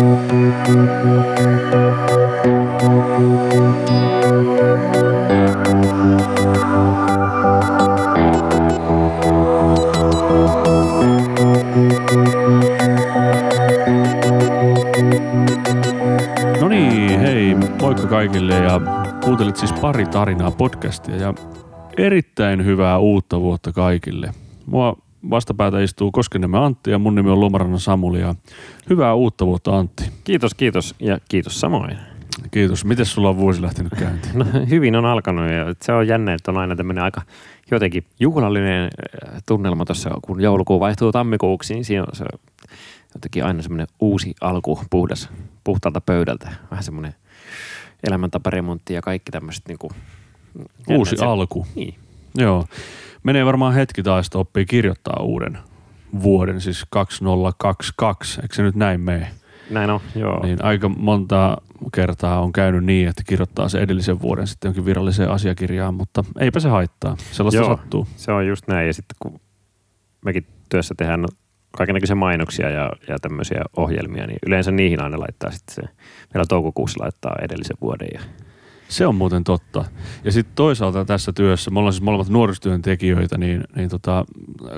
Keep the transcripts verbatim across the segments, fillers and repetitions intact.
No niin, hei, moikka kaikille ja kuuntelet siis Pari tarinaa podcastia ja erittäin hyvää uutta vuotta kaikille. Mua vastapäätä istuu Koskiniemi Antti ja mun nimi on Luomarannan Samuli ja hyvää uutta vuotta Antti. Kiitos, kiitos ja kiitos samoin. Kiitos. Mites sulla on vuosi lähtenyt käyntiin? No, hyvin on alkanut ja se on jännä, että on aina tämmöinen aika jotenkin juhlallinen tunnelma tuossa, kun joulukuu vaihtuu tammikuuksi, niin siinä on se jotenkin aina semmoinen uusi alku, puhdas, puhtaalta pöydältä. Vähän semmoinen elämäntaparemontti ja kaikki tämmöiset niinku... Uusi se, alku. Niin. Joo. Menee varmaan hetki taas, että oppii kirjoittaa uuden vuoden, siis kaksituhattakaksikymmentäkaksi. Eikö se nyt näin mene? Näin on, joo. Niin aika monta kertaa on käynyt niin, että kirjoittaa se edellisen vuoden sitten jonkin viralliseen asiakirjaan, mutta eipä se haittaa. Sellaista joo, sattuu. Se on just näin. Ja sitten kun mekin työssä tehdään kaikennäköisiä mainoksia ja, ja tämmöisiä ohjelmia, niin yleensä niihin aina laittaa sitten se. Meillä toukokuussa laittaa edellisen vuoden ja... Se on muuten totta. Ja sitten toisaalta tässä työssä, me ollaan siis molemmat nuorisotyöntekijöitä, niin, niin tota,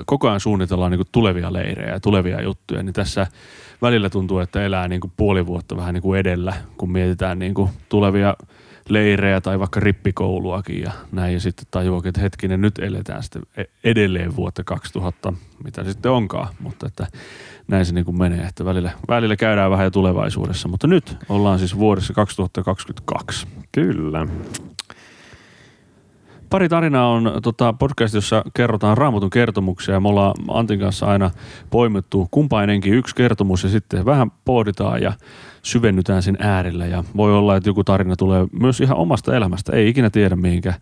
koko ajan suunnitellaan niinku tulevia leirejä ja tulevia juttuja. Niin tässä välillä tuntuu, että elää niinku puoli vuotta vähän niinku edellä, kun mietitään niinku tulevia leirejä tai vaikka rippikouluakin ja näin. Ja sitten tajuakin, että hetkinen, nyt eletään sitten edelleen vuotta kaksituhatta, mitä sitten onkaan. Mutta että näin se niinku menee, että välillä, välillä käydään vähän jo tulevaisuudessa. Mutta nyt ollaan siis vuodessa kaksituhattakaksikymmentäkaksi. Kyllä. Pari tarinaa on tota, podcast, jossa kerrotaan Raamatun kertomuksia. Me ollaan Antin kanssa aina poimittu kumpainenkin yksi kertomus ja sitten vähän pohditaan ja syvennytään sen äärellä. Ja voi olla, että joku tarina tulee myös ihan omasta elämästä. Ei ikinä tiedä, mihinkä,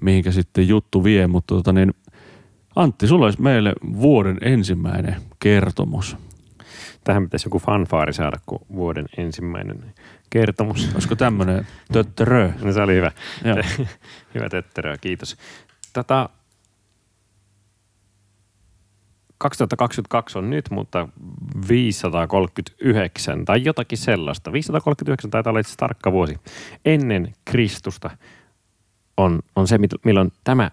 mihinkä sitten juttu vie. Mutta tota, niin, Antti, sulla olisi meille vuoden ensimmäinen kertomus. Tähän pitäisi joku fanfaari saada, kun vuoden ensimmäinen kertomus. Olisiko tämmöinen töttörö? No se oli hyvä. Hyvä töttörö, kiitos. Tätä kaksituhattakaksikymmentäkaksi on nyt, mutta viisisataakolmekymmentäyhdeksän tai jotakin sellaista. viisisataakolmekymmentäyhdeksän taitaa olla itse tarkka vuosi. Ennen Kristusta on, on se, milloin tämä,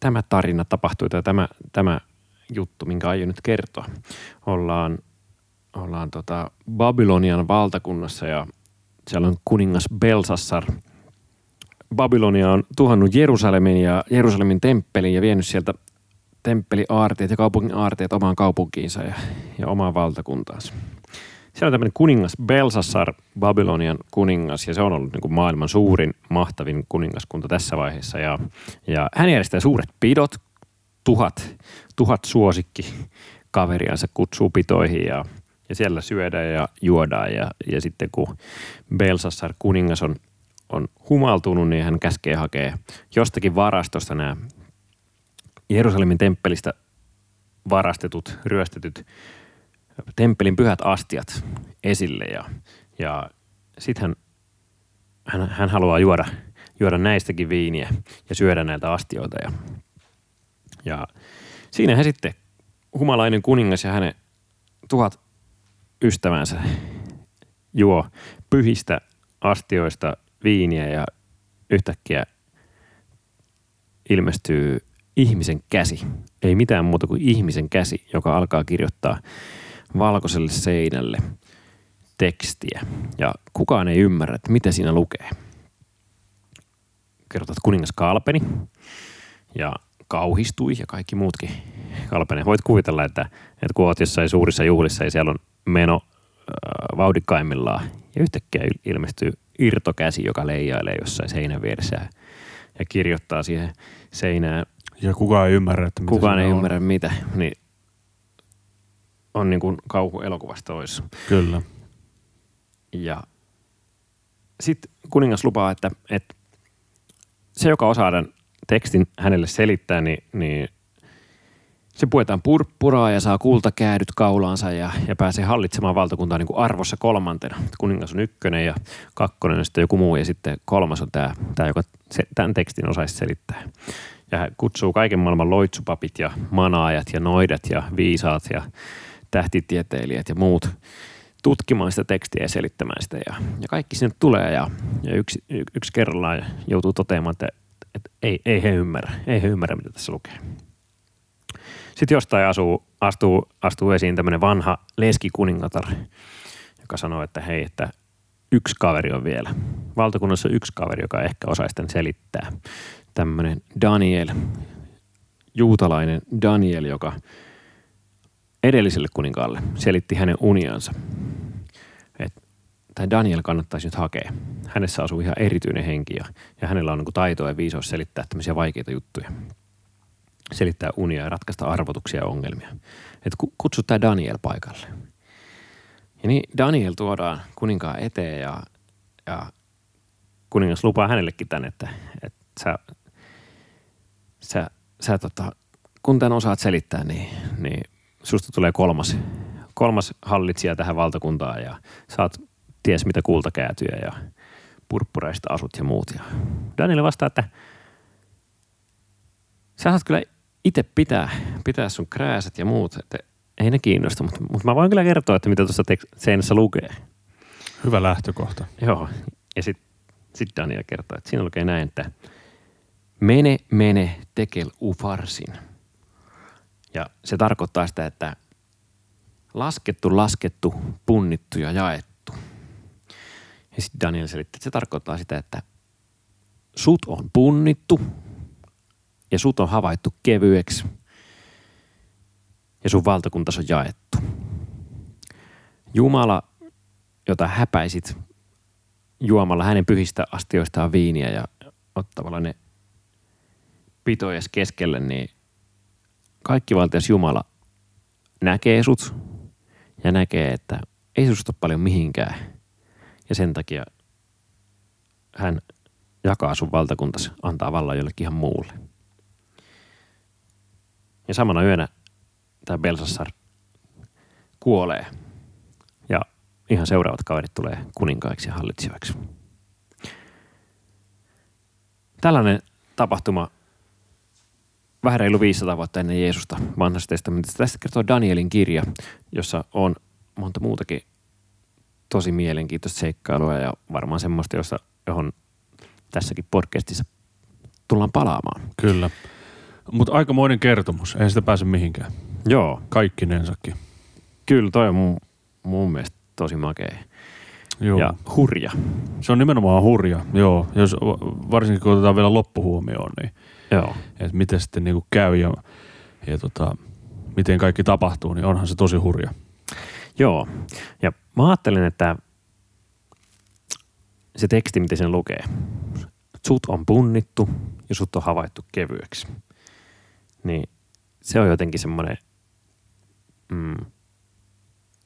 tämä tarina tapahtui tai tämä, tämä juttu, minkä aion nyt kertoa. Ollaan Ollaan tota Babylonian valtakunnassa ja siellä on kuningas Belsassar. Babylonia on tuhannut Jerusalemin ja Jerusalemin temppelin ja vienyt sieltä temppeliaarteet ja kaupungin aarteet omaan kaupunkiinsa ja, ja omaan valtakuntaansa. Siellä on tämmöinen kuningas Belsassar, Babylonian kuningas, ja se on ollut niin kuin maailman suurin, mahtavin kuningaskunta tässä vaiheessa. Ja, ja hän järjestää suuret pidot, tuhat, tuhat suosikki kaveriansa kutsuu pitoihin ja Ja siellä syödään ja juodaan ja, ja sitten kun Belsassar kuningas on, on humaltunut, niin hän käskee hakea jostakin varastosta nämä Jerusalemin temppelistä varastetut, ryöstetyt temppelin pyhät astiat esille. Ja, ja sitten hän, hän, hän haluaa juoda, juoda näistäkin viiniä ja syödä näitä astioita. Ja, ja siinä hän sitten humalainen kuningas ja hänen tuhat ystävänsä juo pyhistä astioista viiniä ja yhtäkkiä ilmestyy ihmisen käsi. Ei mitään muuta kuin ihmisen käsi, joka alkaa kirjoittaa valkoiselle seinälle tekstiä. Ja kukaan ei ymmärrä, että mitä siinä lukee. Kerrotaan, että kuningas kalpeni ja kauhistui ja kaikki muutkin kalpeni. Voit kuvitella, että, että kun olet jossain suurissa juhlissa ja siellä on meno äh, vauhdikkaimmillaan ja yhtäkkiä ilmestyy irtokäsi, joka leijailee jossain seinän vieressä ja, ja kirjoittaa siihen seinään. Ja kukaan ei ymmärrä, että mitä Kukaan ei on. ymmärrä mitä, niin on niin kuin kauhuelokuvasta olisi. Kyllä. Ja sitten kuningas lupaa, että, että se, joka osaa tämän tekstin hänelle selittää, niin, niin se puetaan purppuraa ja saa kultakäädyt kaulaansa ja, ja pääsee hallitsemaan valtakuntaa niin kuin arvossa kolmantena. Kuningas on ykkönen ja kakkonen ja sitten joku muu ja sitten kolmas on tämä, tämä joka se, tämän tekstin osaisi selittää. Ja hän kutsuu kaiken maailman loitsupapit ja manaajat ja noidat ja viisaat ja tähtitieteilijät ja muut tutkimaan sitä tekstiä ja selittämään sitä. Ja, ja kaikki sinne tulee ja, ja yksi, yksi kerrallaan joutuu toteamaan, että, että ei, ei he ymmärrä. Ei he ymmärrä, mitä tässä lukee. Sitten jostain asuu, astuu, astuu esiin tämmöinen vanha leskikuningatar, joka sanoo, että hei, että yksi kaveri on vielä. Valtakunnassa on yksi kaveri, joka ehkä osaisi tämän selittää. Tämmöinen Daniel, juutalainen Daniel, joka edelliselle kuninkaalle selitti hänen uniansa. Että tämä Daniel kannattaisi nyt hakea. Hänessä asuu ihan erityinen henki ja, ja hänellä on niin kuin taitoa ja viisaus selittää tämmöisiä vaikeita juttuja. Selittää unia ja ratkaista arvotuksia ja ongelmia. Että kutsu tämä Daniel paikalle. Ja niin Daniel tuodaan kuninkaan eteen ja, ja kuningas lupaa hänellekin tämän, että, että sä, sä, sä tota, kun tämän osaat selittää, niin, niin susta tulee kolmas, kolmas hallitsija tähän valtakuntaan ja saat ties mitä kultakäätyjä ja purppureista asut ja muut. Ja Daniel vastaa, että sä saat kyllä itse pitää, pitää sun krääsät ja muut, että ei ne kiinnosta, mutta, mutta mä voin kyllä kertoa, että mitä tuossa tek- seinässä lukee. Hyvä lähtökohta. Joo, ja sitten sit Daniel kertoo, että siinä lukee näin, että mene, mene tekel ufarsin. Ja se tarkoittaa sitä, että laskettu, laskettu, punnittu ja jaettu. Ja sitten Daniel selittää, että se tarkoittaa sitä, että sut on punnittu ja sut on havaittu kevyeksi. Ja sun valtakuntas on jaettu. Jumala, jota häpäisit juomalla hänen pyhistä astioistaan viiniä ja ottamalla ne pitojas keskelle, niin kaikkivaltias Jumala näkee sut ja näkee, että ei susta paljon mihinkään. Ja sen takia hän jakaa sun valtakuntas, antaa vallan jollekin ihan muulle. Ja samana yönä tämä Belsassar kuolee ja ihan seuraavat kaverit tulee kuninkaiksi ja hallitsijoiksi. Tällainen tapahtuma vähän reilu viisisataa vuotta ennen Jeesusta vanhasta testamentista. Tästä kertoo Danielin kirja, jossa on monta muutakin tosi mielenkiintoista seikkailua ja varmaan semmoista, jossa, johon tässäkin podcastissa tullaan palaamaan. Kyllä, mutta aikamoinen kertomus. Ei sitä pääse mihinkään. Joo. Kaikkinensakin. Kyllä, toi on mun, mun mielestä tosi makea. Joo. Ja hurja. Se on nimenomaan hurja, joo. Jos, varsinkin kun otetaan vielä loppuhuomioon, niin joo. Et miten sitten niinku käy ja, ja tota, miten kaikki tapahtuu, niin onhan se tosi hurja. Joo, ja mä ajattelin, että se teksti, miten sen lukee, sut on punnittu ja sut on havaittu kevyeksi, niin se on jotenkin semmoinen, mm,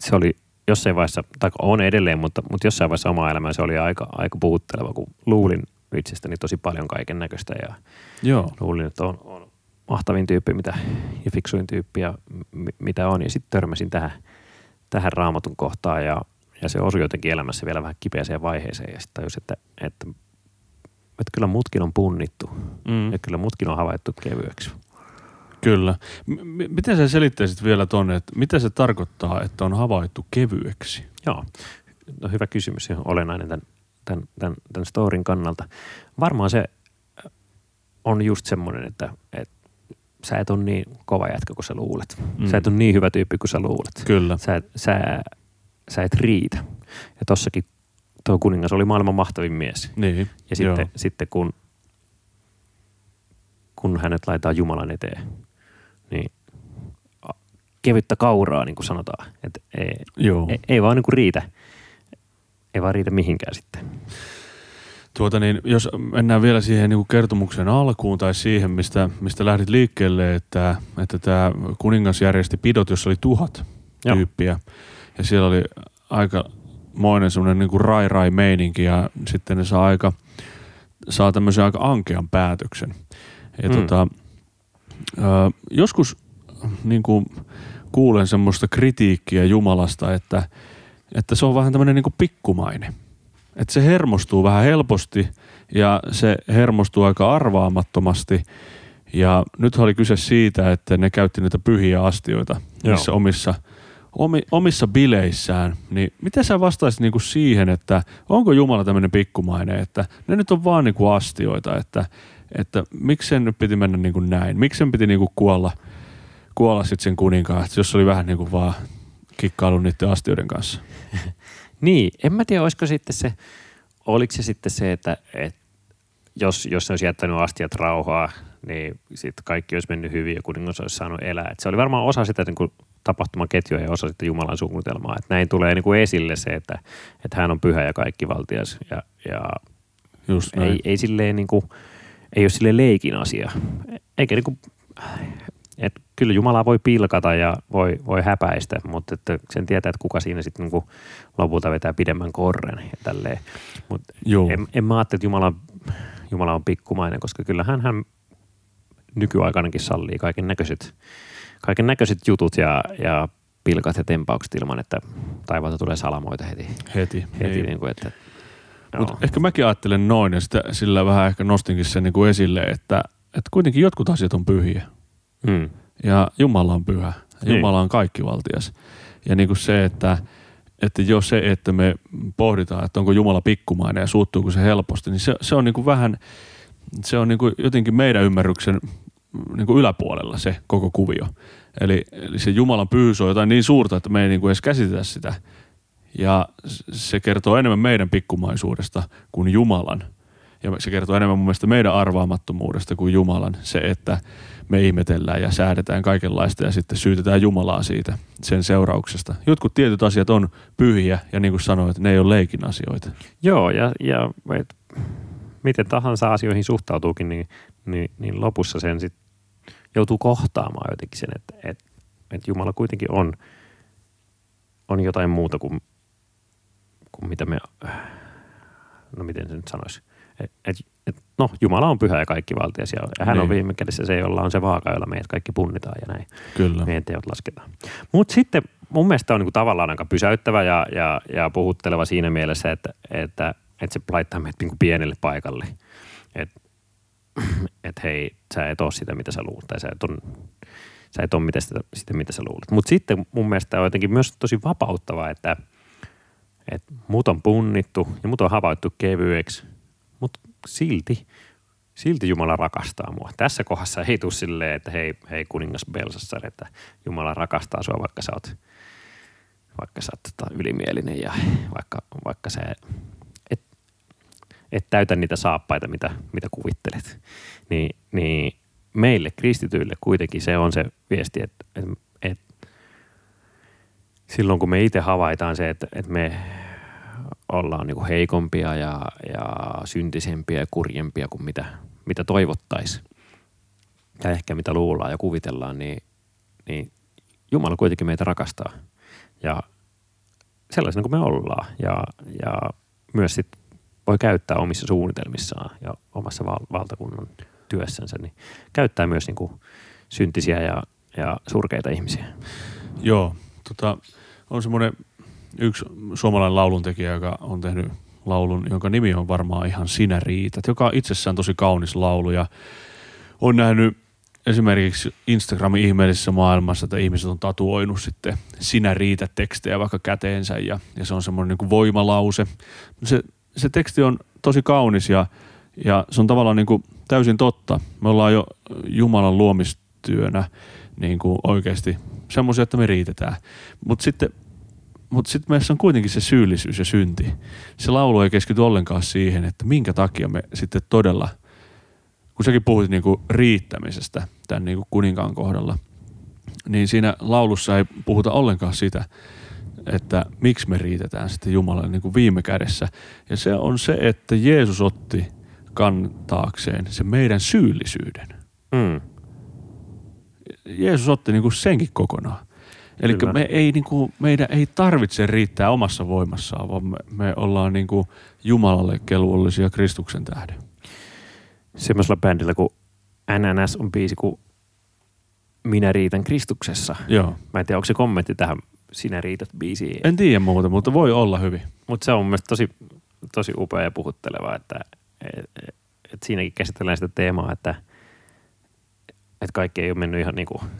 se oli jossain vaiheessa, tai on edelleen, mutta, mutta jossain vaiheessa omaa elämää se oli aika, aika puhutteleva, kun luulin itsestäni tosi paljon kaiken näköistä ja joo. Luulin, että on, on mahtavin tyyppi mitä, ja fiksuin tyyppi ja m- mitä on. Ja sitten törmäsin tähän, tähän raamatun kohtaan ja, ja se osui jotenkin elämässä vielä vähän kipeäseen vaiheeseen ja sitten tajus, että, että, että, että kyllä mutkin on punnittu mm. ja kyllä mutkin on havaittu kevyeksi. Kyllä. M- miten sä selittäisit vielä tuonne, että mitä se tarkoittaa, että on havaittu kevyeksi? Joo, no, hyvä kysymys. Se on olennainen tämän, tämän, tämän, tämän storin kannalta. Varmaan se on just semmoinen, että, että sä et ole niin kova jätkä kuin sä luulet. Mm. Sä et ole niin hyvä tyyppi kuin sä luulet. Kyllä. Sä, sä, sä et riitä. Ja tossakin tuo kuningas oli maailman mahtavin mies. Niin. Ja sitten, sitten kun, kun hänet laitetaan Jumalan eteen, niin kevyttä kauraa, niin kuin sanotaan. Että ei, ei, ei vaan niin kuin riitä. Ei vaan riitä mihinkään sitten. Tuota niin, jos mennään vielä siihen niin kuin kertomuksen alkuun tai siihen, mistä, mistä lähdit liikkeelle, että, että tämä kuningas järjesti pidot, jossa oli tuhat Joo. tyyppiä. Ja siellä oli aikamoinen semmoinen niin kuin rai-rai-meininki ja sitten ne saa, aika, saa tämmöisen aika ankean päätöksen. Ja mm. tota, ö, joskus niin kuin kuulen semmoista kritiikkiä Jumalasta, että, että se on vähän tämmöinen niin kuin pikkumainen. Että se hermostuu vähän helposti ja se hermostuu aika arvaamattomasti. Ja nyt oli kyse siitä, että ne käytti niitä pyhiä astioita niissä omissa omissa bileissään, niin miten sä vastaisit niinku siihen, että onko Jumala tämmöinen pikkumainen, että ne nyt on vaan niinku astioita, että, että miksi sen nyt piti mennä niinku näin, miksi sen piti niinku kuolla, kuolla sitten sen kuninkaan, että jos oli vähän niinku vaan kikkailu niiden astioiden kanssa. Niin, en mä tiedä, olisiko sitten se, oliko se sitten se, että, että jos, jos se olisi jättänyt astiat rauhaa, niin sitten kaikki olisi mennyt hyvin ja kuningas olisi saanut elää. Et se oli varmaan osa sitä niin kuin tapahtumaketjua ja osa sitä Jumalan suunnitelmaa. Et näin tulee niin kuin esille se, että, että hän on pyhä ja kaikkivaltias ja, ja just ei, ei, silleen niin kuin, ei ole silleen leikin asia. Eikä niin kuin, että kyllä Jumalaa voi pilkata ja voi, voi häpäistä, mutta että sen tietää, että kuka siinä sitten niin kuin lopulta vetää pidemmän korren ja tälleen. Mut en, en mä ajattele, että Jumala, Jumala on pikkumainen, koska kyllähän hän nykyaikanakin sallii kaiken näköiset, kaiken näköiset jutut ja, ja pilkat ja tempaukset ilman, että taivaalta tulee salamoita heti. Heti. heti niin kuin, että, no. Mut ehkä mäkin ajattelen noin ja sitä, sillä vähän ehkä nostinkin sen niin kuin esille, että, että kuitenkin jotkut asiat on pyhiä. Hmm. Ja Jumala on pyhä. Jumala on kaikkivaltias. Ja niin kuin se, että, että jos se, että me pohditaan, että onko Jumala pikkumainen ja suuttuuko se helposti, niin se, se on niin kuin vähän, se on niin kuin jotenkin meidän ymmärryksen niin kuin yläpuolella se koko kuvio. Eli, eli se Jumalan pyhyys on jotain niin suurta, että me ei niin kuin edes käsitetä sitä. Ja se kertoo enemmän meidän pikkumaisuudesta kuin Jumalan. Ja se kertoo enemmän mun mielestä meidän arvaamattomuudesta kuin Jumalan. Se, että me ihmetellään ja säädetään kaikenlaista ja sitten syytetään Jumalaa siitä sen seurauksesta. Jotkut tietyt asiat on pyhiä ja niin kuin sanoit, ne ei ole leikin asioita. Joo, ja, ja et, miten tahansa asioihin suhtautuukin, niin, niin, niin lopussa sen sit joutuu kohtaamaan jotenkin sen, että et, et Jumala kuitenkin on, on jotain muuta kuin, kuin mitä me, no miten se nyt sanoisi. Et, et, et, no, Jumala on pyhä ja kaikkivaltias ja hän niin. on viime kädessä se, jolla on se vaaka, jolla meidät kaikki punnitaan ja näin. Kyllä. Meidän teot lasketaan. Mutta sitten mun mielestä on niinku tavallaan aika pysäyttävä ja, ja, ja puhutteleva siinä mielessä, että, että, että se laittaa meidät niinku pienelle paikalle. Että et hei, sä et ole sitä, mitä sä luulet tai sä et ole sä et ole mitä sitä, sitä, mitä sä luulet. Mutta sitten mun mielestä on jotenkin myös tosi vapauttavaa, että et mut on punnittu ja mut on havaittu kevyeksi. Mutta silti, silti Jumala rakastaa mua. Tässä kohdassa ei tule silleen, että hei, hei kuningas Belsassar, että Jumala rakastaa sua, vaikka sä oot, vaikka sä oot tota, ylimielinen ja vaikka, vaikka sä et, et täytä niitä saappaita, mitä, mitä kuvittelet. Ni, niin meille kristityille kuitenkin se on se viesti, että, että, että silloin kun me itse havaitaan se, että, että me ollaan niin kuin heikompia ja, ja syntisempiä ja kurjempia kuin mitä, mitä toivottaisiin. Ja ehkä mitä luullaan ja kuvitellaan, niin, niin Jumala kuitenkin meitä rakastaa. Ja sellaisena kuin me ollaan. Ja, ja myös sit voi käyttää omissa suunnitelmissaan ja omassa val- valtakunnan työssänsä. Niin käyttää myös niin kuin syntisiä ja, ja surkeita ihmisiä. Joo, tota, on semmoinen yksi suomalainen lauluntekijä, joka on tehnyt laulun, jonka nimi on varmaan ihan Sinä riität, joka on itsessään tosi kaunis laulu ja on nähnyt esimerkiksi Instagramin ihmeellisessä maailmassa, että ihmiset on tatuoinut sitten Sinä riität tekstejä vaikka käteensä ja, ja se on semmoinen niin kuin voimalause. Se, se teksti on tosi kaunis ja, ja se on tavallaan niin kuin täysin totta. Me ollaan jo Jumalan luomistyönä niin kuin oikeasti semmoisia, että me riitetään. Mutta sitten Mutta sitten meissä on kuitenkin se syyllisyys ja synti. Se laulu ei keskity ollenkaan siihen, että minkä takia me sitten todella, kun säkin puhuit niinku riittämisestä tämän niinku kuninkaan kohdalla, niin siinä laulussa ei puhuta ollenkaan sitä, että miksi me riitetään sitten Jumalalle niinku viime kädessä. Ja se on se, että Jeesus otti kantaakseen se meidän syyllisyyden. Mm. Jeesus otti niinku senkin kokonaan. Eli me ei, niin kuin, meidän ei tarvitse riittää omassa voimassaan, vaan me, me ollaan niin kuin Jumalalle kelvollisia Kristuksen tähden. Semmoisella bändillä kuin N N S on biisi kuin Minä riitän Kristuksessa. Joo. Mä en tiedä, onko se kommentti tähän Sinä riität biisiin? En tiedä muuta, mutta voi olla hyvin. Mutta se on mun mielestä tosi, tosi upea ja puhutteleva, että et, et siinäkin käsitellään sitä teemaa, että et kaikki ei ole mennyt ihan niin kuin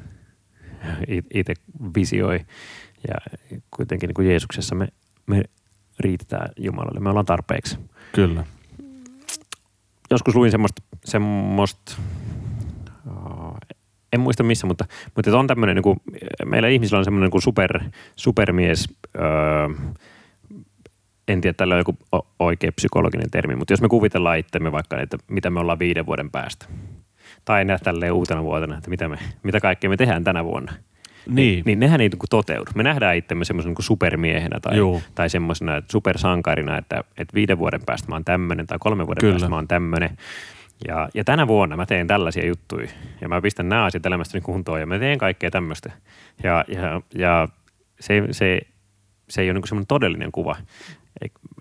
itse visioi Ja kuitenkin niin kuin Jeesuksessa me, me riitetään Jumalalle. Me ollaan tarpeeksi. Kyllä. Joskus luin semmoista, semmoista oh, en muista missä, mutta, mutta on tämmöinen, niin kuin, meillä ihmisillä on semmoinen niin super, supermies, öö, en tiedä, tällä on joku oikea psykologinen termi, mutta jos me kuvitellaan itsemme vaikka, että mitä me ollaan viiden vuoden päästä, tai nähdään tälleen uutena vuotena, että mitä, me, mitä kaikkea me tehdään tänä vuonna. Niin. Niin nehän ei niin kuin toteudu. Me nähdään itsemme semmoisen niin kuin supermiehenä tai, tai semmoisena supersankarina, että, että viiden vuoden päästä mä oon tämmöinen tai kolmen vuoden Kyllä. päästä mä oon tämmöinen. Ja, ja tänä vuonna mä teen tällaisia juttuja ja mä pistän nämä asiat elämästäni kuntoon ja mä teen kaikkea tämmöistä. Ja, ja, ja se, se, se ei ole niin kuin semmoinen todellinen kuva.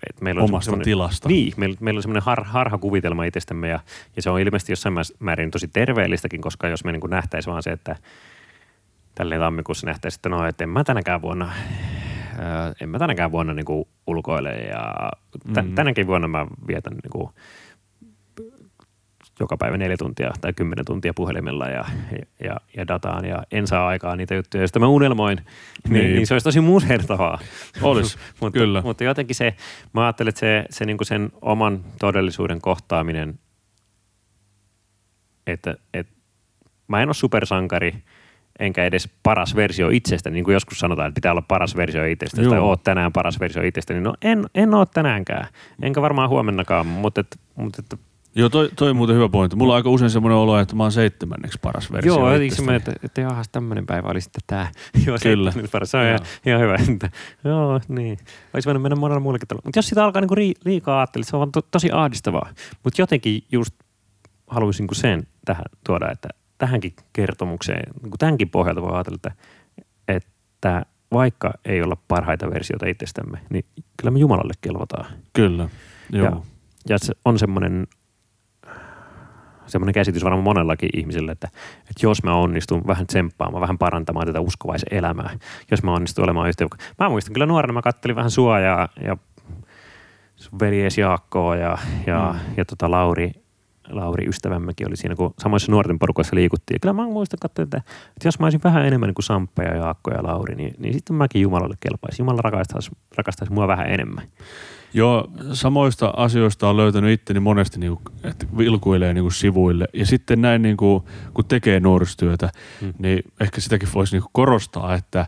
Et meillä on omasta tilasta. Niin, meillä, meillä on semmoinen har, harhakuvitelma itsestämme ja, ja se on ilmeisesti jossain määrin tosi terveellistäkin, koska jos me niin kuin nähtäisi vaan se, että tälleen tammikuussa nähtäisiin, että no, että en mä tänäkään vuonna, ää, en mä tänäkään vuonna niin kuin ulkoile ja tä, mm. tänäkin vuonna mä vietän niin kuin joka päivä neljä tuntia tai kymmenen tuntia puhelimella ja, ja, ja dataan ja en saa aikaa niitä juttuja, joista mä unelmoin, niin, niin. niin se olisi tosi musertavaa. Olisi, mutta, kyllä. Mutta jotenkin se, mä ajattelen, että se, se niin kuin sen oman todellisuuden kohtaaminen, että, että mä en ole supersankari, enkä edes paras versio itsestä, niin kuin joskus sanotaan, että pitää olla paras versio itsestä, Joo. tai oot tänään paras versio itsestä, niin no en, en ole tänäänkään, enkä varmaan huomennakaan, mutta että mut et, Joo, toi, toi on muuten hyvä pointti. Mulla on aika usein semmoinen olo, että mä oon seitsemänneksi paras versio. Joo, eikö semmoinen, että, että jahas, tämmöinen päivä oli sitten tää. Joo, Kyllä. Paras. Se on ihan, ihan hyvä. Joo, niin. Olisi voinut mennä monella muillekin tavalla. Mutta jos sitä alkaa niinku liikaa ajattelemaan, se on to, tosi ahdistavaa. Mutta jotenkin just haluaisin niinku sen tähän tuoda, että tähänkin kertomukseen, niinku tämänkin pohjalta voi ajatella, että, että vaikka ei olla parhaita versioita itsestämme, niin kyllä me Jumalalle kelvataan. Kyllä, joo. Ja, ja se on semmoinen... Semmoinen käsitys varmaan monellakin ihmisellä, että, että jos mä onnistun vähän tsemppaamaan, vähän parantamaan tätä uskovaiselämää, jos mä onnistun olemaan yhteen. Mä muistan kyllä nuorena, mä kattelin vähän sua ja, ja sun veljes Jaakkoa ja, ja, mm. ja tota Lauri, Lauri ystävämmekin oli siinä, kun samoissa nuorten porukoissa liikuttiin. Ja kyllä mä muistan, kattelin, että, että jos mä olisin vähän enemmän niin kuin Samppa ja Jaakko ja Lauri, niin, niin sitten mäkin Jumalalle kelpaisi. Jumala rakastaisi, rakastaisi mua vähän enemmän. Joo, samoista asioista on löytänyt itteni monesti, niin kuin, että vilkuilee niin kuin sivuille. Ja sitten näin, niin kuin, kun tekee nuorisotyötä, mm. niin ehkä sitäkin voisi niin kuin korostaa, että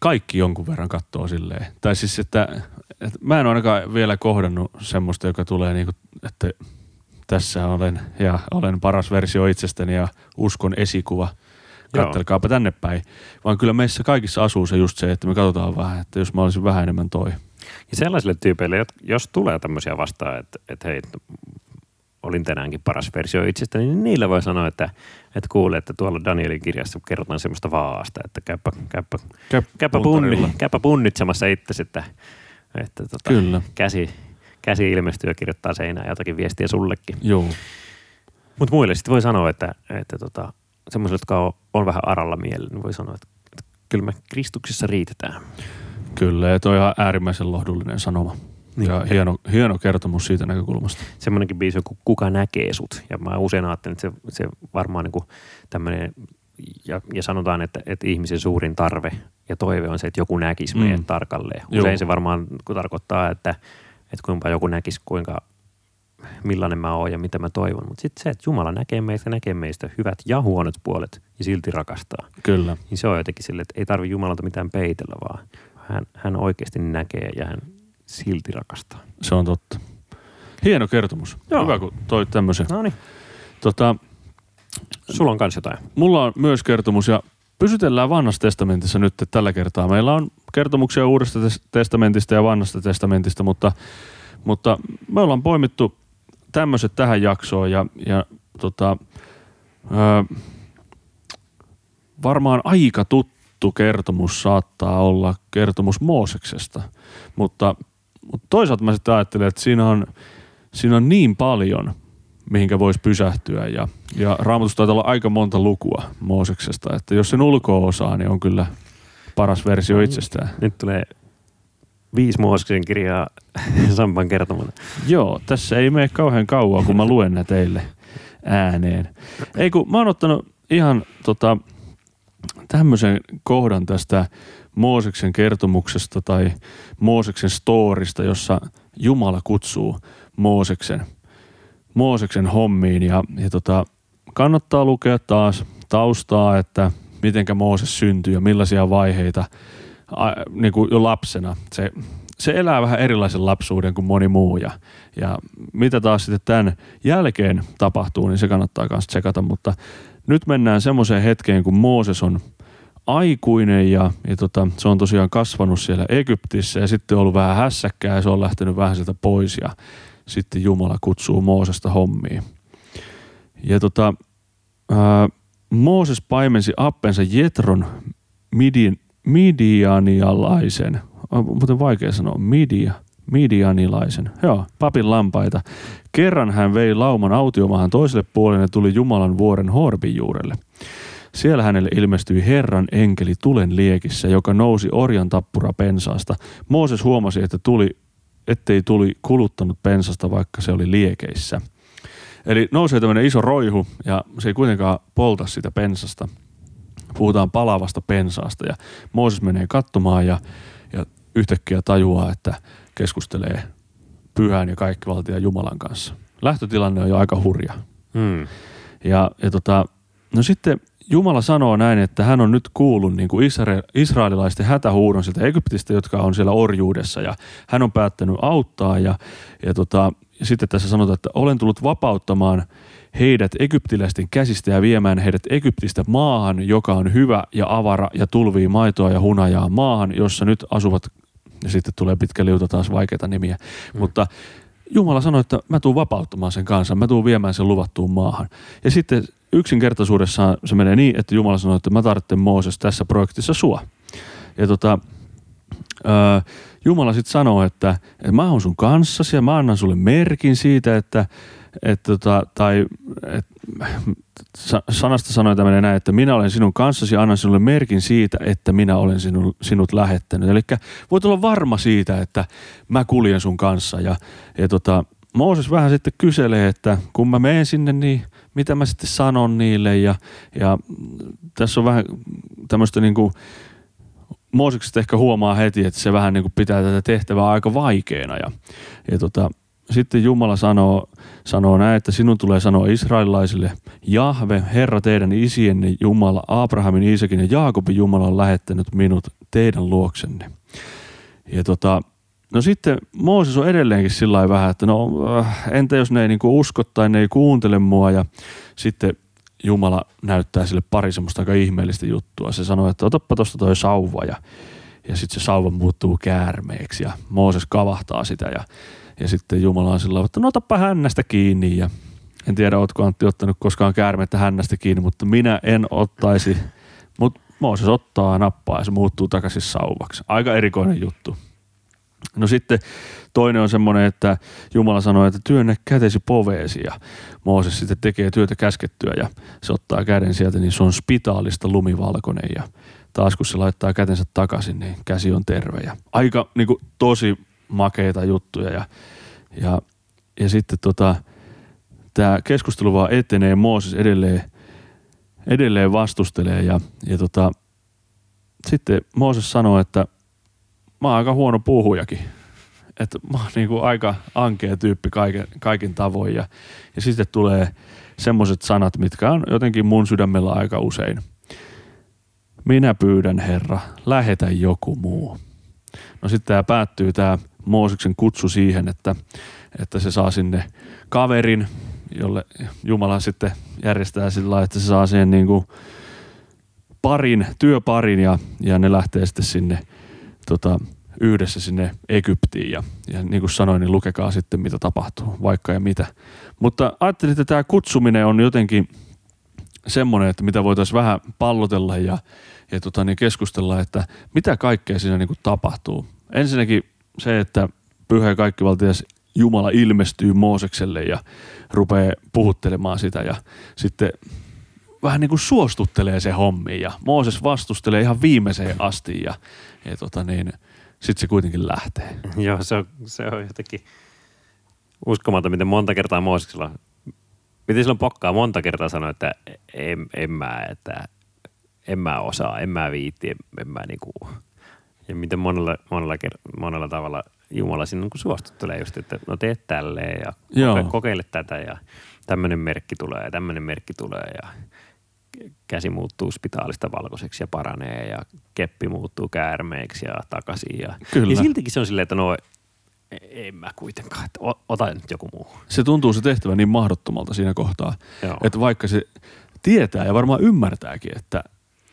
kaikki jonkun verran katsoo silleen. Tai siis, että, että mä en ole ainakaan vielä kohdannut semmoista, joka tulee niin kuin, että tässä olen ja olen paras versio itsestäni ja uskon esikuva. Kattelkaapa tänne päin. Vaan kyllä meissä kaikissa asuu se just se, että me katsotaan vähän, että jos mä olisin vähän enemmän toi. Ja sellaisille tyypeille, jos tulee tämmöisiä vastaan, että, että hei, olin tänäänkin paras versio itsestäni, niin niillä voi sanoa, että, että kuule, että tuolla Danielin kirjassa kerrotaan semmoista vaasta, että käypä, käypä, Käp, käypä, punni, käypä punnitsemassa itsesi, että, että tota, käsi, käsi ilmestyy ja kirjoittaa seinään jotakin viestiä sullekin. Mutta muille sitten voi sanoa, että, että tota, semmoisille, jotka on, on vähän aralla mielellä, niin voi sanoa, että, että kyllä me Kristuksessa riitetään. Kyllä, ja toi on ihan äärimmäisen lohdullinen sanoma. Niin. Ja hieno, hieno kertomus siitä näkökulmasta. Semmoinenkin biisi, kun kuka näkee sut. Ja mä usein ajattelen, että se, se varmaan niin tämmöinen, ja, ja sanotaan, että, että ihmisen suurin tarve ja toive on se, että joku näkisi mm. meidän tarkalleen. Usein Joo. se varmaan tarkoittaa, että, että kuinka joku näkisi, kuinka, millainen mä oon ja mitä mä toivon. Mutta sitten se, että Jumala näkee meistä, näkee meistä hyvät ja huonot puolet ja silti rakastaa. Kyllä. Niin se on jotenkin silleen, että ei tarvitse Jumalalta mitään peitellä, vaan... Hän, hän oikeasti näkee ja hän silti rakastaa. Se on totta. Hieno kertomus. Joo. Hyvä, kun toi tämmöisen. No niin. Tota, Sulla on kans jotain. Mulla on myös kertomus ja pysytellään Vanhassa testamentissa nyt tällä kertaa. Meillä on kertomuksia Uudesta testamentista ja Vanhasta testamentista, mutta, mutta me ollaan poimittu tämmöiset tähän jaksoon ja, ja tota, ö, varmaan aika tuttu. Kertomus saattaa olla kertomus Mooseksesta, mutta, mutta toisaalta mä sitten ajattelen, että siinä on, siinä on niin paljon, mihinkä voisi pysähtyä ja, ja Raamatussa taitaa olla aika monta lukua Mooseksesta, että jos sen ulkoa osaa, niin on kyllä paras versio itsestään. Nyt tulee viisi Mooseksen kirjaa Sampan kertomana. Joo, tässä ei mene kauhean kauaa, kun mä luen nää teille ääneen. Ei kun mä oon ottanut ihan tota... tämmöisen kohdan tästä Mooseksen kertomuksesta tai Mooseksen storista, jossa Jumala kutsuu Mooseksen, Mooseksen hommiin. Ja, ja tota, kannattaa lukea taas taustaa, että mitenkä Mooses syntyi ja millaisia vaiheita a, niin kuin jo lapsena. Se, se elää vähän erilaisen lapsuuden kuin moni muu. Ja, ja mitä taas sitten tämän jälkeen tapahtuu, niin se kannattaa myös tsekata. Mutta nyt mennään semmoiseen hetkeen, kun Mooses on aikuinen ja, ja tota, se on tosiaan kasvanut siellä Egyptissä ja sitten on ollut vähän hässäkkää ja se on lähtenyt vähän sieltä pois ja sitten Jumala kutsuu Moosesta hommiin. Ja tota, ää, Mooses paimensi appensa Jetron midin, midianialaisen, on muuten vaikea sanoa, midia, midianilaisen, joo, papin lampaita. Kerran hän vei lauman autiomaahan toiselle puolelle ja tuli Jumalan vuoren Horebin juurelle. Siellä hänelle ilmestyi Herran enkeli tulen liekissä, joka nousi orjan tappura pensaasta. Mooses huomasi, että tuli, ettei tuli kuluttanut pensasta, vaikka se oli liekeissä. Eli nousee tämmöinen iso roihu ja se ei kuitenkaan polta sitä pensasta. Puhutaan palavasta pensaasta ja Mooses menee katsomaan ja, ja yhtäkkiä tajuaa, että keskustelee pyhän ja kaikkivaltiaan Jumalan kanssa. Lähtötilanne on jo aika hurja. Hmm. Ja, ja tota, no sitten Jumala sanoo näin, että hän on nyt kuullut niin kuin israelilaisten hätähuudon sieltä Egyptistä, jotka on siellä orjuudessa ja hän on päättänyt auttaa ja, ja, tota, ja sitten tässä sanotaan, että olen tullut vapauttamaan heidät egyptiläisten käsistä ja viemään heidät Egyptistä maahan, joka on hyvä ja avara ja tulvii maitoa ja hunajaa maahan, jossa nyt asuvat, ja sitten tulee pitkä liuta taas vaikeita nimiä, mm. mutta Jumala sanoi, että mä tuun vapauttamaan sen kansan, mä tuun viemään sen luvattuun maahan. Ja sitten yksinkertaisuudessaan se menee niin, että Jumala sanoi, että mä tarvitsen Mooses tässä projektissa sua. Ja tota, ää, Jumala sitten sanoo, että, että mä oon sun kanssasi ja mä annan sulle merkin siitä, että et, tota, tai et, sa, sanasta sanoi tämmöinen näin, että minä olen sinun kanssasi ja annan sinulle merkin siitä, että minä olen sinun, sinut lähettänyt. Eli voit olla varma siitä, että mä kuljen sun kanssa ja, ja tota, Mooses vähän sitten kyselee, että kun mä menen sinne, niin mitä mä sitten sanon niille. Ja, ja tässä on vähän tämmöistä niin kuin, Mooseksesta ehkä huomaa heti, että se vähän niin kuin pitää tätä tehtävää aika vaikeana. Ja, ja tota, sitten Jumala sanoo, sanoo näin, että sinun tulee sanoa israelilaisille, Jahve, Herra teidän isienne Jumala, Abrahamin, Iisakin ja Jaakobin Jumala on lähettänyt minut teidän luoksenne. Ja tota... No sitten Mooses on edelleenkin sillä vähän, että no entä jos ne ei niinku usko tai ne ei kuuntele mua ja sitten Jumala näyttää sille pari semmoista aika ihmeellistä juttua. Se sanoo, että otappa tuosta toi sauva ja, ja sitten se sauva muuttuu käärmeeksi ja Mooses kavahtaa sitä ja, ja sitten Jumala on sillä tavalla, että no otappa hännästä kiinni ja en tiedä, ootko Antti ottanut koskaan käärmettä hännästä kiinni, mutta minä en ottaisi, mutta Mooses ottaa nappaa ja se muuttuu takaisin sauvaksi. Aika erikoinen juttu. No sitten toinen on semmoinen, että Jumala sanoi, että työnnä kätesi poveesi ja Mooses sitten tekee työtä käskettyä ja se ottaa käden sieltä, niin se on spitaalista lumivalkoinen ja taas kun se laittaa kätensä takaisin, niin käsi on terve ja aika niin kuin, tosi makeita juttuja ja, ja, ja sitten tota, tämä keskustelu vaan etenee, Mooses edelleen, edelleen vastustelee ja, ja tota, sitten Mooses sanoo, että mä oon aika huono puhujakin. Että mä oon niinku aika ankea tyyppi kaiken, kaiken tavoin. Ja, ja sitten tulee semmoiset sanat, mitkä on jotenkin mun sydämellä aika usein. Minä pyydän Herra, lähetä joku muu. No sitten tää päättyy tää Mooseksen kutsu siihen, että, että se saa sinne kaverin, jolle Jumala sitten järjestää sillä lailla, että se saa siihen niinku parin, työparin ja, ja ne lähtee sitten sinne Tota, yhdessä sinne Egyptiin ja, ja niin kuin sanoin, niin lukekaa sitten mitä tapahtuu, vaikka ja mitä. Mutta ajattelin, että tämä kutsuminen on jotenkin semmoinen, että mitä voitaisiin vähän pallotella ja, ja tota, niin keskustella, että mitä kaikkea siinä niin kuin tapahtuu. Ensinnäkin se, että pyhä ja kaikkivaltias Jumala ilmestyy Moosekselle ja rupeaa puhuttelemaan sitä ja sitten vähän niin kuin suostuttelee se hommiin ja Mooses vastustelee ihan viimeiseen asti ja, ja tota niin, sitten se kuitenkin lähtee. Joo, se on, se on jotenkin uskomaton, miten monta kertaa Mooseksella, miten silloin pokkaa monta kertaa sanoi, että en, en mä, että en mä osaa, en mä viitti, en, en mä niinku. Ja miten monella, monella, monella tavalla Jumala sinun suostuttelee just, että no tee tälleen ja Joo. kokeile tätä ja tämmöinen merkki tulee ja tämmöinen merkki tulee ja käsi muuttuu spitaalista valkoiseksi ja paranee ja keppi muuttuu käärmeeksi ja takaisin. Ja, ja siltikin se on silleen, että no en mä kuitenkaan, että ota nyt joku muu. Se tuntuu se tehtävä niin mahdottomalta siinä kohtaa, Joo. että vaikka se tietää ja varmaan ymmärtääkin, että,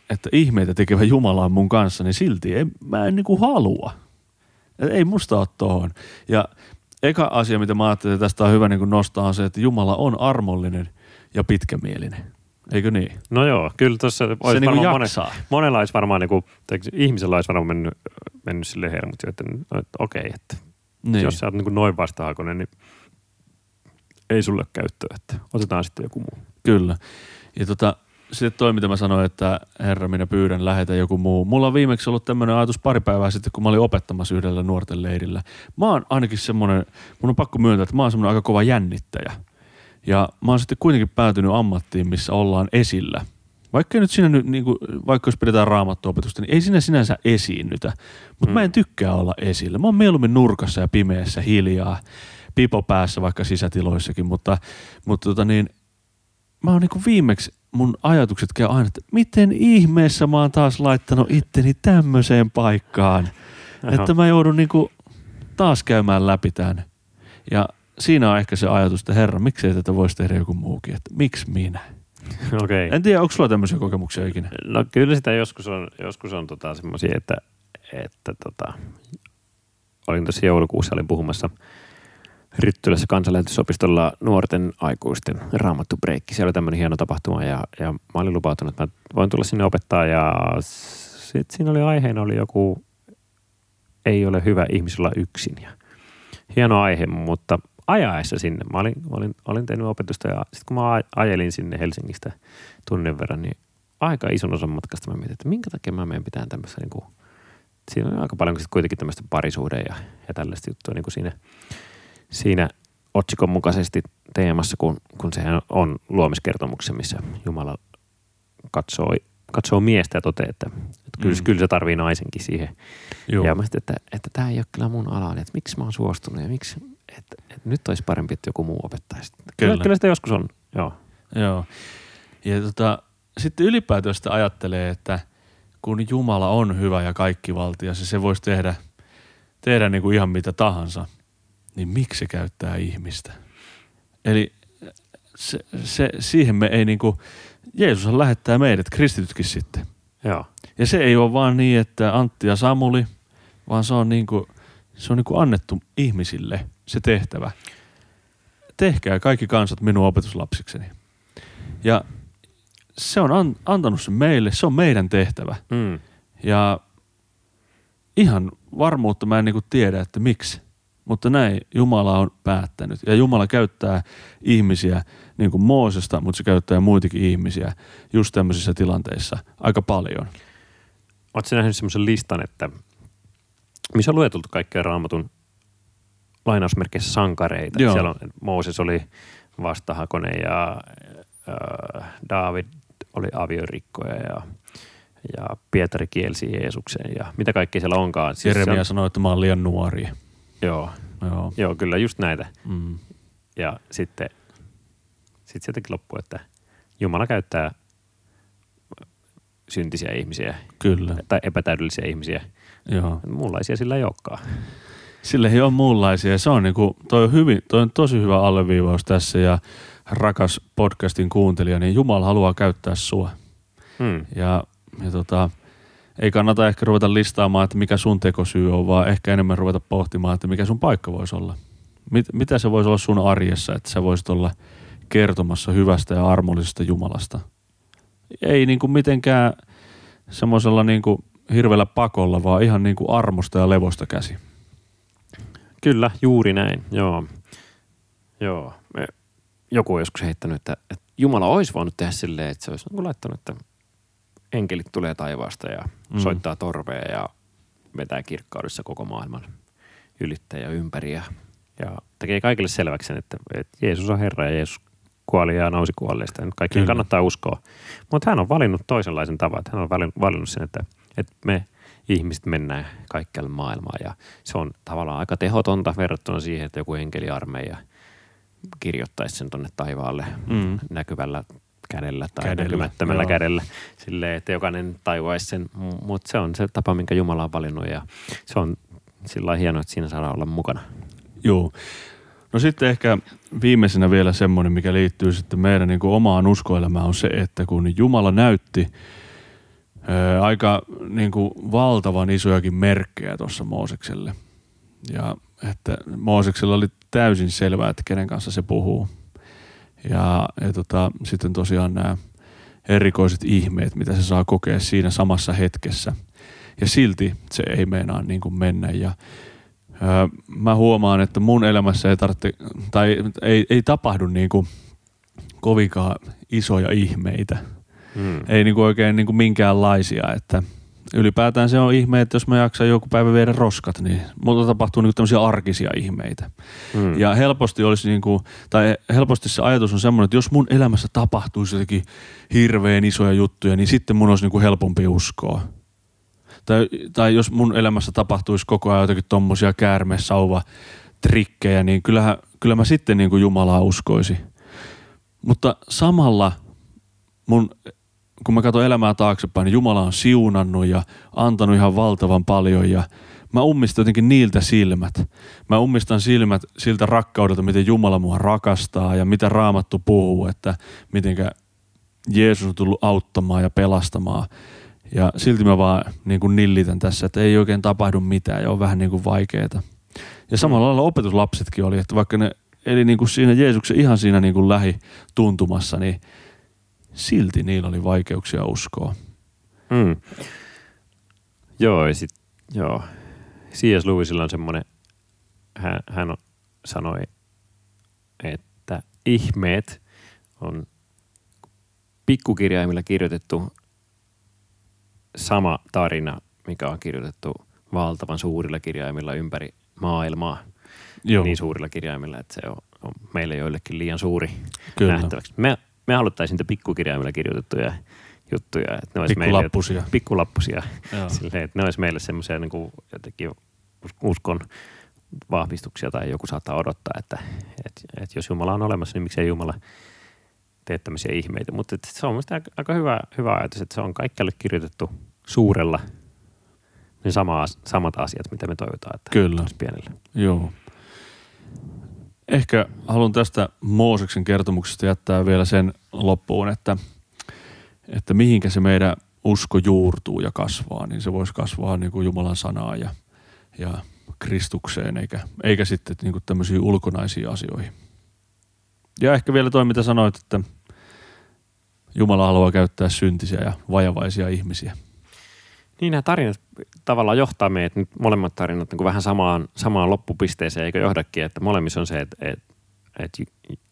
että ihmeitä tekevä Jumala on mun kanssa, niin silti en, mä en niinku halua. Ei musta ole tohon. Ja eka asia, mitä mä ajattelin, että tästä on hyvä niin nostaa, on se, että Jumala on armollinen ja pitkämielinen. Eikö niin? No joo, kyllä tuossa olisi se varmaan niin monen, monella olisi varmaan, niin kuin, ihmisellä olisi varmaan mennyt, mennyt sille hermot, että, että okei, että niin. Jos sä oot niin noin vastahakoinen, niin ei sulle käyttöä, että otetaan sitten joku muu. Kyllä. Ja tota, sitten toi, mitä mä sanoin, että herra, minä pyydän, lähetä joku muu. Mulla on viimeksi ollut tämmöinen ajatus pari päivää sitten, kun mä olin opettamassa yhdellä nuorten leirillä. Mä oon ainakin semmoinen, mun on pakko myöntää, että mä oon semmoinen aika kova jännittäjä. Ja mä oon sitten kuitenkin päätynyt ammattiin, missä ollaan esillä. Vaikka nyt siinä nyt, niin kuin, vaikka jos pidetään raamattuopetusta, niin ei siinä sinänsä esiinnytä. Mutta mm. mä en tykkää olla esillä. Mä oon mieluummin nurkassa ja pimeässä, hiljaa, pipo päässä vaikka sisätiloissakin. Mutta, mutta tota niin, mä oon niin kuin viimeksi mun ajatukset käy aina, että miten ihmeessä mä oon taas laittanut itteni tämmöiseen paikkaan. Aha. Että mä joudun niin kuin taas käymään läpi tämän. Ja siinä on ehkä se ajatus, että herra, miksei tätä voisi tehdä joku muukin, että miksi minä? Okay. En tiedä, onko sulla tämmöisiä kokemuksia ikinä? No kyllä sitä joskus on, joskus on tota semmoisia, että, että tota, olin tuossa joulukuussa, olin puhumassa Ryttylässä Kansanlähetysopistolla nuorten aikuisten raamattubreikki. Siellä oli tämmöinen hieno tapahtuma ja, ja mä olin lupautunut, että mä voin tulla sinne opettaa ja sitten siinä oli aiheena oli joku ei ole hyvä ihmisellä yksin ja hieno aihe, mutta ajaessa sinne. Mä olin, olin, olin tehnyt opetusta ja sitten kun mä ajelin sinne Helsingistä tunnin verran, niin aika ison osan matkasta mä mietin, että minkä takia mä meidän pitää tämmöistä, niin kuin, siinä on aika paljon kuitenkin tämmöistä parisuhde ja, ja tällaista juttua niin kuin siinä, siinä otsikon mukaisesti teemassa, kun, kun sehän on luomiskertomuksessa, missä Jumala katsoo, katsoo miestä ja toteaa, että, että kyllä, mm. kyllä se tarvii naisenkin siihen. Joo. Ja mä sitten, että, että tämä ei ole kyllä mun alani, että miksi mä oon suostunut ja miksi... Että, että nyt olisi parempi, että joku muu opettaisi. Kyllä, kyllä sitä joskus on, joo. Joo. Ja tota, sitten ylipäätään sitä ajattelee, että kun Jumala on hyvä ja kaikkivaltias ja se voisi tehdä, tehdä niin kuin ihan mitä tahansa, niin miksi se käyttää ihmistä? Eli se, se, siihen me ei niin kuin, Jeesushan lähettää meidät, kristitytkin sitten. Joo. Ja se ei ole vaan niin, että Antti ja Samuli, vaan se on niin kuin, se on niin kuin annettu ihmisille se tehtävä. Tehkää kaikki kansat minun opetuslapsikseni. Ja se on an, antanut sen meille, se on meidän tehtävä. Mm. Ja ihan varmuutta mä en niin kuin tiedä, että miksi. Mutta näin Jumala on päättänyt. Ja Jumala käyttää ihmisiä niin kuin Moosesta, mutta se käyttää muitakin ihmisiä just tämmöisissä tilanteissa aika paljon. Oletko sä nähnyt semmoisen listan, että missä on lueteltu kaikkia Raamatun lainausmerkeissä sankareita. Joo. Siellä on, Mooses oli vastahakoinen ja äh, David oli aviorikkoja ja, ja Pietari kielsi Jeesuksen ja mitä kaikkea siellä onkaan. Siis Jeremia on... sanoi, että mä oon liian nuori. Joo. Joo. Joo, kyllä just näitä. Mm. Ja sitten sit sieltäkin loppuu, että Jumala käyttää syntisiä ihmisiä. Kyllä. Tai epätäydellisiä ihmisiä. Joo. Muunlaisia sillä ei olekaan. Sillä ei ole muunlaisia. Se on, niin kuin, toi on, hyvin, toi on tosi hyvä alleviivaus tässä ja rakas podcastin kuuntelija, niin Jumala haluaa käyttää sua. Hmm. Ja, ja tota, ei kannata ehkä ruveta listaamaan, että mikä sun tekosyy on, vaan ehkä enemmän ruveta pohtimaan, että mikä sun paikka voisi olla. Mit, mitä se voisi olla sun arjessa, että sä voisit olla kertomassa hyvästä ja armollisesta Jumalasta. Ei niin kuin mitenkään semmoisella niin kuin hirveällä pakolla, vaan ihan niin kuin armosta ja levosta käsi. Kyllä, juuri näin. Joo. Joo. Joku on joskus heittänyt, että, että Jumala olisi voinut tehdä silleen, että se olisi laittanut, että enkelit tulee taivaasta ja mm. soittaa torvea ja vetää kirkkaudessa koko maailman ylittäjä ympäri ja, ja tekee kaikille selväksi sen, että, että Jeesus on Herra ja Jeesus kuoli ja nousi kuolleista. Kaikkien kannattaa uskoa. Mutta hän on valinnut toisenlaisen tavan. Hän on valinnut sen, että, että me ihmiset mennään kaikkialle maailmaan. Ja se on tavallaan aika tehotonta verrattuna siihen, että joku enkeliarmeija kirjoittaisi sen tuonne taivaalle mm. näkyvällä kädellä tai kädellä, näkymättömällä joo. kädellä. Silleen, että jokainen tajuaisi sen. Mutta se on se tapa, minkä Jumala on valinnut. Ja se on sillä lailla hienoa, että siinä saadaan olla mukana. Joo. No sitten ehkä viimeisenä vielä semmoinen, mikä liittyy sitten meidän niin kuin omaan uskoelämään, on se, että kun Jumala näytti ö, aika niin kuin valtavan isojakin merkkejä tuossa Moosekselle. Ja että Mooseksella oli täysin selvää, että kenen kanssa se puhuu. Ja, ja tota, sitten tosiaan nämä erikoiset ihmeet, mitä se saa kokea siinä samassa hetkessä. Ja silti se ei meinaa niin kuin mennä ja mä huomaan, että mun elämässä ei tarvitse, tai ei, ei tapahdu niinku kovinkaan isoja ihmeitä. Mm. Ei niinku oikein niinku minkäänlaisia, että ylipäätään se on ihme, että jos mä jaksan joku päivä viedä roskat, niin multa tapahtuu niinku tämmöisiä arkisia ihmeitä. Mm. Ja helposti olisi niinku, tai helposti se ajatus on semmoinen, että jos mun elämässä tapahtuisi jotenkin hirveän isoja juttuja, niin sitten mun olisi niinku helpompi uskoa. Tai, tai jos mun elämässä tapahtuisi koko ajan jotakin tommosia käärmesauva-trikkejä, niin kyllähän, kyllä mä sitten niin kuin Jumalaa uskoisin. Mutta samalla mun, kun mä katson elämää taaksepäin, niin Jumala on siunannut ja antanut ihan valtavan paljon ja mä ummistan jotenkin niiltä silmät. Mä ummistan silmät siltä rakkaudelta, miten Jumala mua rakastaa ja mitä Raamattu puhuu, että mitenkä Jeesus on tullut auttamaan ja pelastamaan. Ja silti mä vaan niin kuin nillitän tässä, että ei oikein tapahdu mitään ja on vähän niin kuin vaikeeta. Ja samalla lailla opetuslapsetkin oli, että vaikka ne eli niin kuin siinä Jeesuksen ihan siinä niin kuin lähituntumassa, niin silti niillä oli vaikeuksia uskoa. Mm. Joo, ja sitten joo. C S. Lewisilla on semmoinen, hän, hän sanoi, että ihmeet on pikkukirjaimilla kirjoitettu sama tarina, mikä on kirjoitettu valtavan suurilla kirjaimilla ympäri maailmaa. Joo. Niin suurilla kirjaimilla, että se on, on meille joillekin liian suuri kyllä. nähtäväksi. Me, me haluttaisiin niitä pikkukirjaimilla kirjoitettuja juttuja. Että ne pikkulappusia. Meille, pikkulappusia. Silleen, että ne olisi meille semmoisia niin kuin jotenkin uskon vahvistuksia tai joku saattaa odottaa, että, että, että jos Jumala on olemassa, niin miksei Jumala tee tämmöisiä ihmeitä, mutta se on mielestäni aika hyvä, hyvä ajatus, että se on kaikkialle kirjoitettu suurella ne sama, samat asiat, mitä me toivotaan, että kyllä. pienellä. Joo. Ehkä haluan tästä Mooseksen kertomuksesta jättää vielä sen loppuun, että, että mihinkä se meidän usko juurtuu ja kasvaa, niin se voisi kasvaa niin kuin Jumalan sanaa ja, ja Kristukseen, eikä, eikä sitten niin kuin tämmöisiin ulkonaisiin asioihin. Ja ehkä vielä toi, mitä sanoit, että Jumala haluaa käyttää syntisiä ja vajavaisia ihmisiä. Niin nämä tarinat tavallaan johtaa meidät, nyt molemmat tarinat niin kuin vähän samaan, samaan loppupisteeseen, eikö johdakin, että molemmissa on se, että, että, että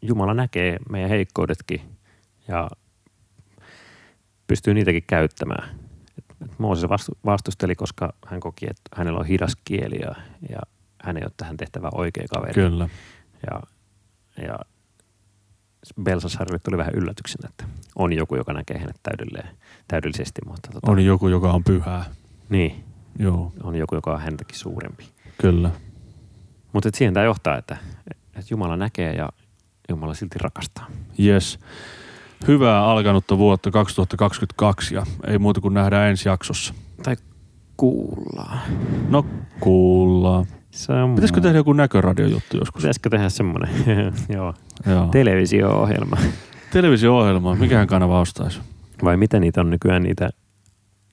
Jumala näkee meidän heikkoudetkin ja pystyy niitäkin käyttämään. Mooses vastusteli, koska hän koki, että hänellä on hidas kieli ja, ja hän ei ole tähän tehtävä oikea kaveri. Kyllä. Ja, ja Belsassarille tuli vähän yllätyksenä, että on joku, joka näkee hänet täydellisesti. Mutta tota, on joku, joka on pyhää. Niin. Joo. On joku, joka on häntäkin suurempi. Kyllä. Mutta siihen tämä johtaa, että, että Jumala näkee ja Jumala silti rakastaa. Yes. Hyvää alkanutta vuotta kaksituhattakaksikymmentäkaksi ja ei muuta kuin nähdään ensi jaksossa. Tai kuullaan. No kuullaan. Semmoinen. Pitäisikö tehdä joku näköradio-juttu joskus? Pitäisikö tehdä semmoinen? Joo. Joo. Televisio-ohjelma. Televisio-ohjelma. Mikähän kanava ostaisi? Vai mitä niitä on nykyään niitä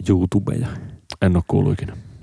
YouTubeja? En ole kuullut ikinä.